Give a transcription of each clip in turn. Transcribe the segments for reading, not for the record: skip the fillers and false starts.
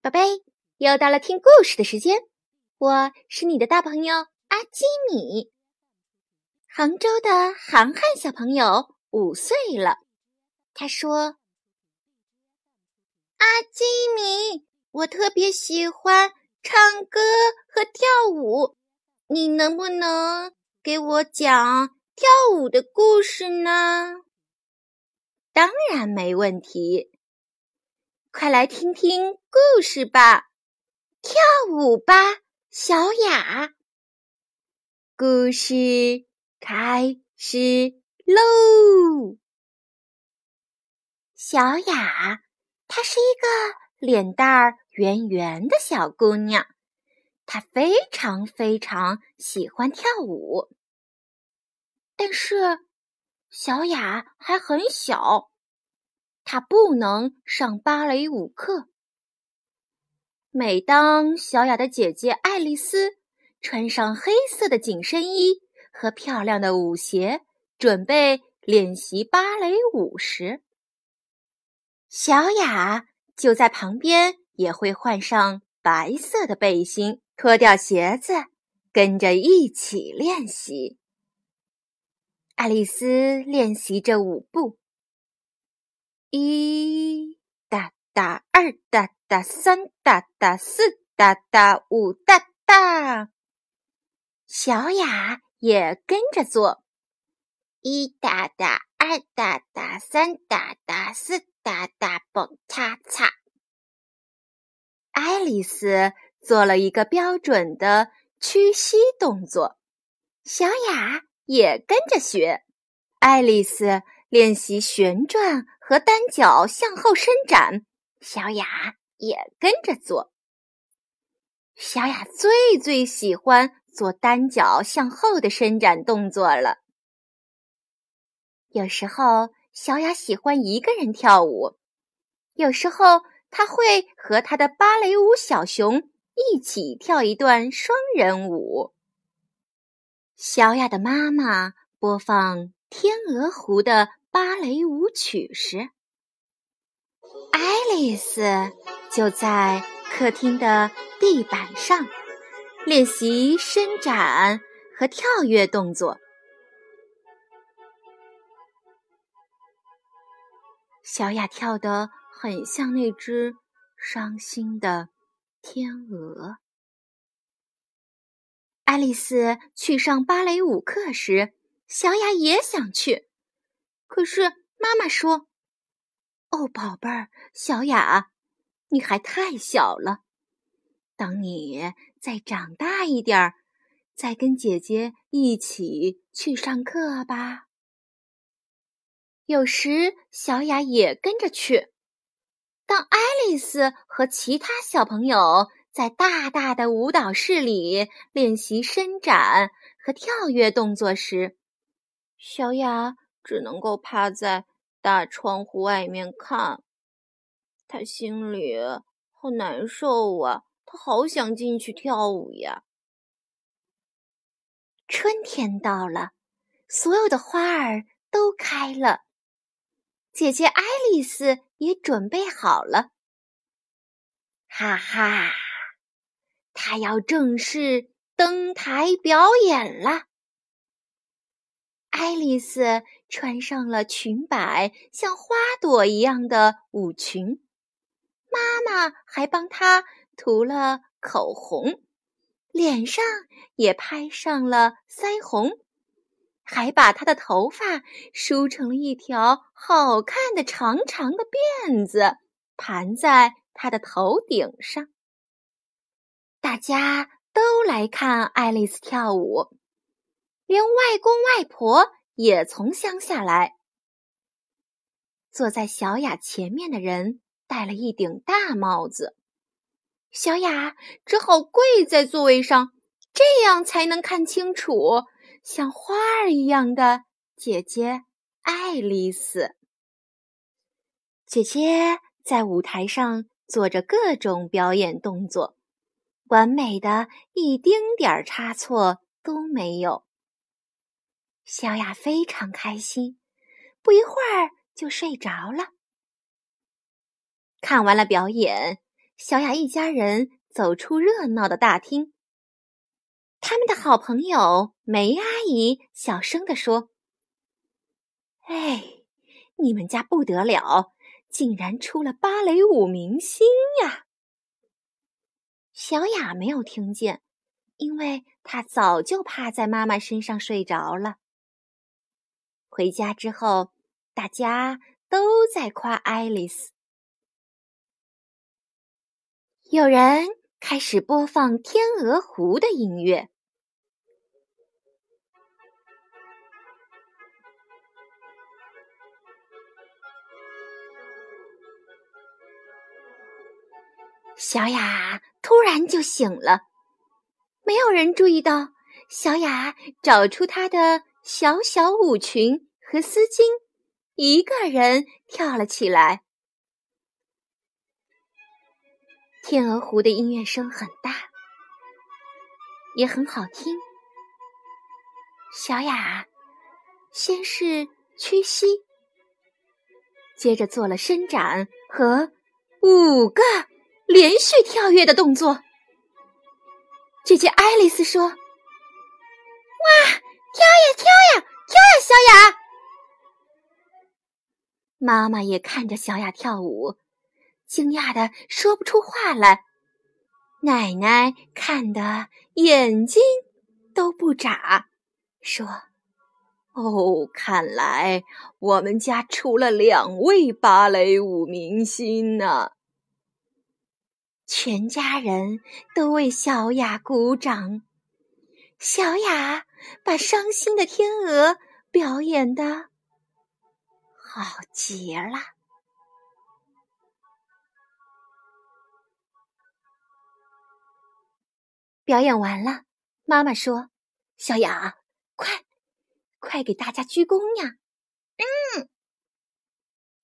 宝贝，又到了听故事的时间，我是你的大朋友阿基米。杭州的涵涵小朋友5岁了，他说：阿基米，我特别喜欢唱歌和跳舞，你能不能给我讲跳舞的故事呢？当然没问题。快来听听故事吧，跳舞吧，小雅。故事开始喽。小雅，她是一个脸蛋儿圆圆的小姑娘，她非常非常喜欢跳舞。但是，小雅还很小，她不能上芭蕾舞课。每当小雅的姐姐爱丽丝穿上黑色的紧身衣和漂亮的舞鞋，准备练习芭蕾舞时，小雅就在旁边也会换上白色的背心，脱掉鞋子，跟着一起练习。爱丽丝练习着舞步。一哒哒，二哒哒，三哒哒，四哒哒，五哒哒。小雅也跟着做。一哒哒，二哒哒，三哒哒，四哒哒，蹦擦擦。爱丽丝做了一个标准的屈膝动作，小雅也跟着学。爱丽丝练习旋转和单脚向后伸展，小雅也跟着做。小雅最喜欢做单脚向后的伸展动作了。有时候，小雅喜欢一个人跳舞，有时候她会和她的芭蕾舞小熊一起跳一段双人舞。小雅的妈妈播放天鹅湖的芭蕾舞曲时，爱丽丝就在客厅的地板上练习伸展和跳跃动作。小雅跳得很像那只伤心的天鹅。爱丽丝去上芭蕾舞课时，小雅也想去。可是妈妈说：哦，宝贝儿，小雅，你还太小了。当你再长大一点儿，再跟姐姐一起去上课吧。有时小雅也跟着去。当爱丽丝和其他小朋友在大大的舞蹈室里练习伸展和跳跃动作时，小雅只能够趴在大窗户外面看，她心里好难受啊，她好想进去跳舞呀。春天到了，所有的花儿都开了，姐姐爱丽丝也准备好了。哈哈，她要正式登台表演了。爱丽丝穿上了裙摆，像花朵一样的舞裙。妈妈还帮她涂了口红，脸上也拍上了腮红，还把她的头发梳成了一条好看的长长的辫子，盘在她的头顶上。大家都来看爱丽丝跳舞。连外公外婆也从乡下来。坐在小雅前面的人戴了一顶大帽子，小雅只好跪在座位上，这样才能看清楚像花儿一样的姐姐爱丽丝。姐姐在舞台上做着各种表演动作，完美的一丁点儿差错都没有。小雅非常开心，不一会儿就睡着了。看完了表演，小雅一家人走出热闹的大厅。他们的好朋友梅阿姨小声地说：“哎，你们家不得了，竟然出了芭蕾舞明星呀！”小雅没有听见，因为她早就趴在妈妈身上睡着了。回家之后，大家都在夸爱丽丝。有人开始播放《天鹅湖》的音乐。小雅突然就醒了，没有人注意到，小雅找出她的小小舞裙和丝巾，一个人跳了起来。天鹅湖的音乐声很大，也很好听。小雅先是屈膝，接着做了伸展和5个连续跳跃的动作。姐姐爱丽丝说：“哇，跳呀跳呀跳呀，小雅！”妈妈也看着小雅跳舞，惊讶的说不出话来，奶奶看得眼睛都不眨，说：“哦，看来我们家出了2位芭蕾舞明星呢。”全家人都为小雅鼓掌。小雅把伤心的天鹅表演得好极了。表演完了，妈妈说：“小雅，快给大家鞠躬呀！”“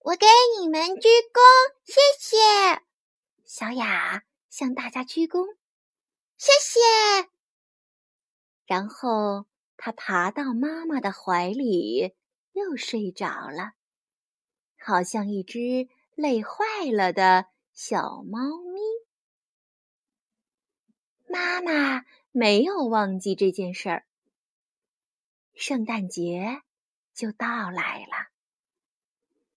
我给你们鞠躬，谢谢。”小雅向大家鞠躬，“谢谢。”然后她爬到妈妈的怀里，又睡着了，好像一只累坏了的小猫咪。妈妈没有忘记这件事儿，圣诞节就到来了。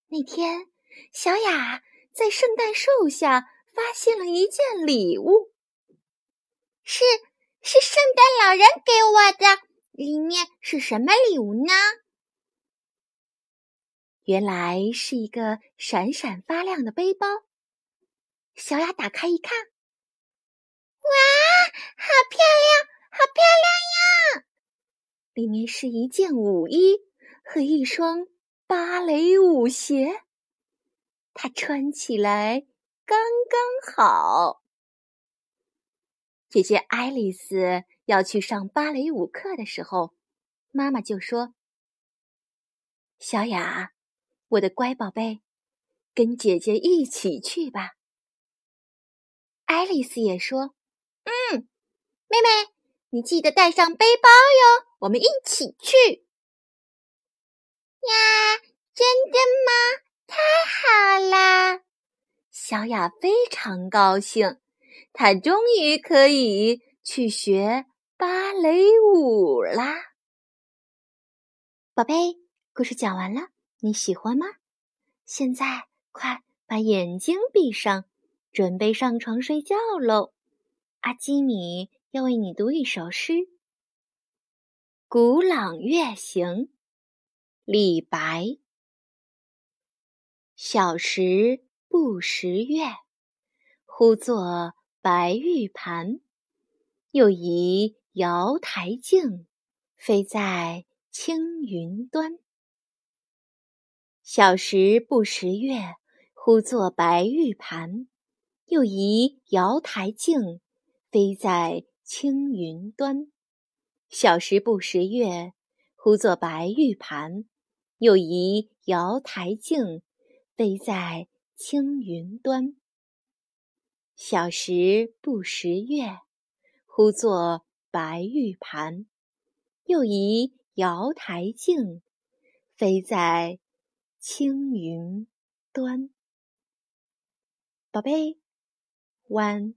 那天，小雅在圣诞树下发现了一件礼物，是圣诞老人给我的。里面是什么礼物呢？原来是一个闪闪发亮的背包。小雅打开一看，哇，好漂亮，好漂亮呀！里面是一件舞衣和一双芭蕾舞鞋，它穿起来刚刚好。姐姐爱丽丝要去上芭蕾舞课的时候，妈妈就说：“小雅，我的乖宝贝，跟姐姐一起去吧。”爱丽丝也说：“妹妹，你记得带上背包哟，我们一起去。”呀，真的吗？太好啦！小雅非常高兴，她终于可以去学芭蕾舞啦。宝贝，故事讲完了，你喜欢吗？现在快把眼睛闭上，准备上床睡觉喽。阿基米要为你读一首诗，《古朗月行》，李白。小时不识月，呼作白玉盘。又疑瑶台镜，飞在青云端。小时不识月，呼作白玉盘。又疑瑶台镜，飞在青云端。小时不识月，呼作白玉盘。又疑瑶台镜，飞在青云端。小时不识月，呼作白玉盘。又疑瑶台镜，飞在青云端。宝贝，晚安。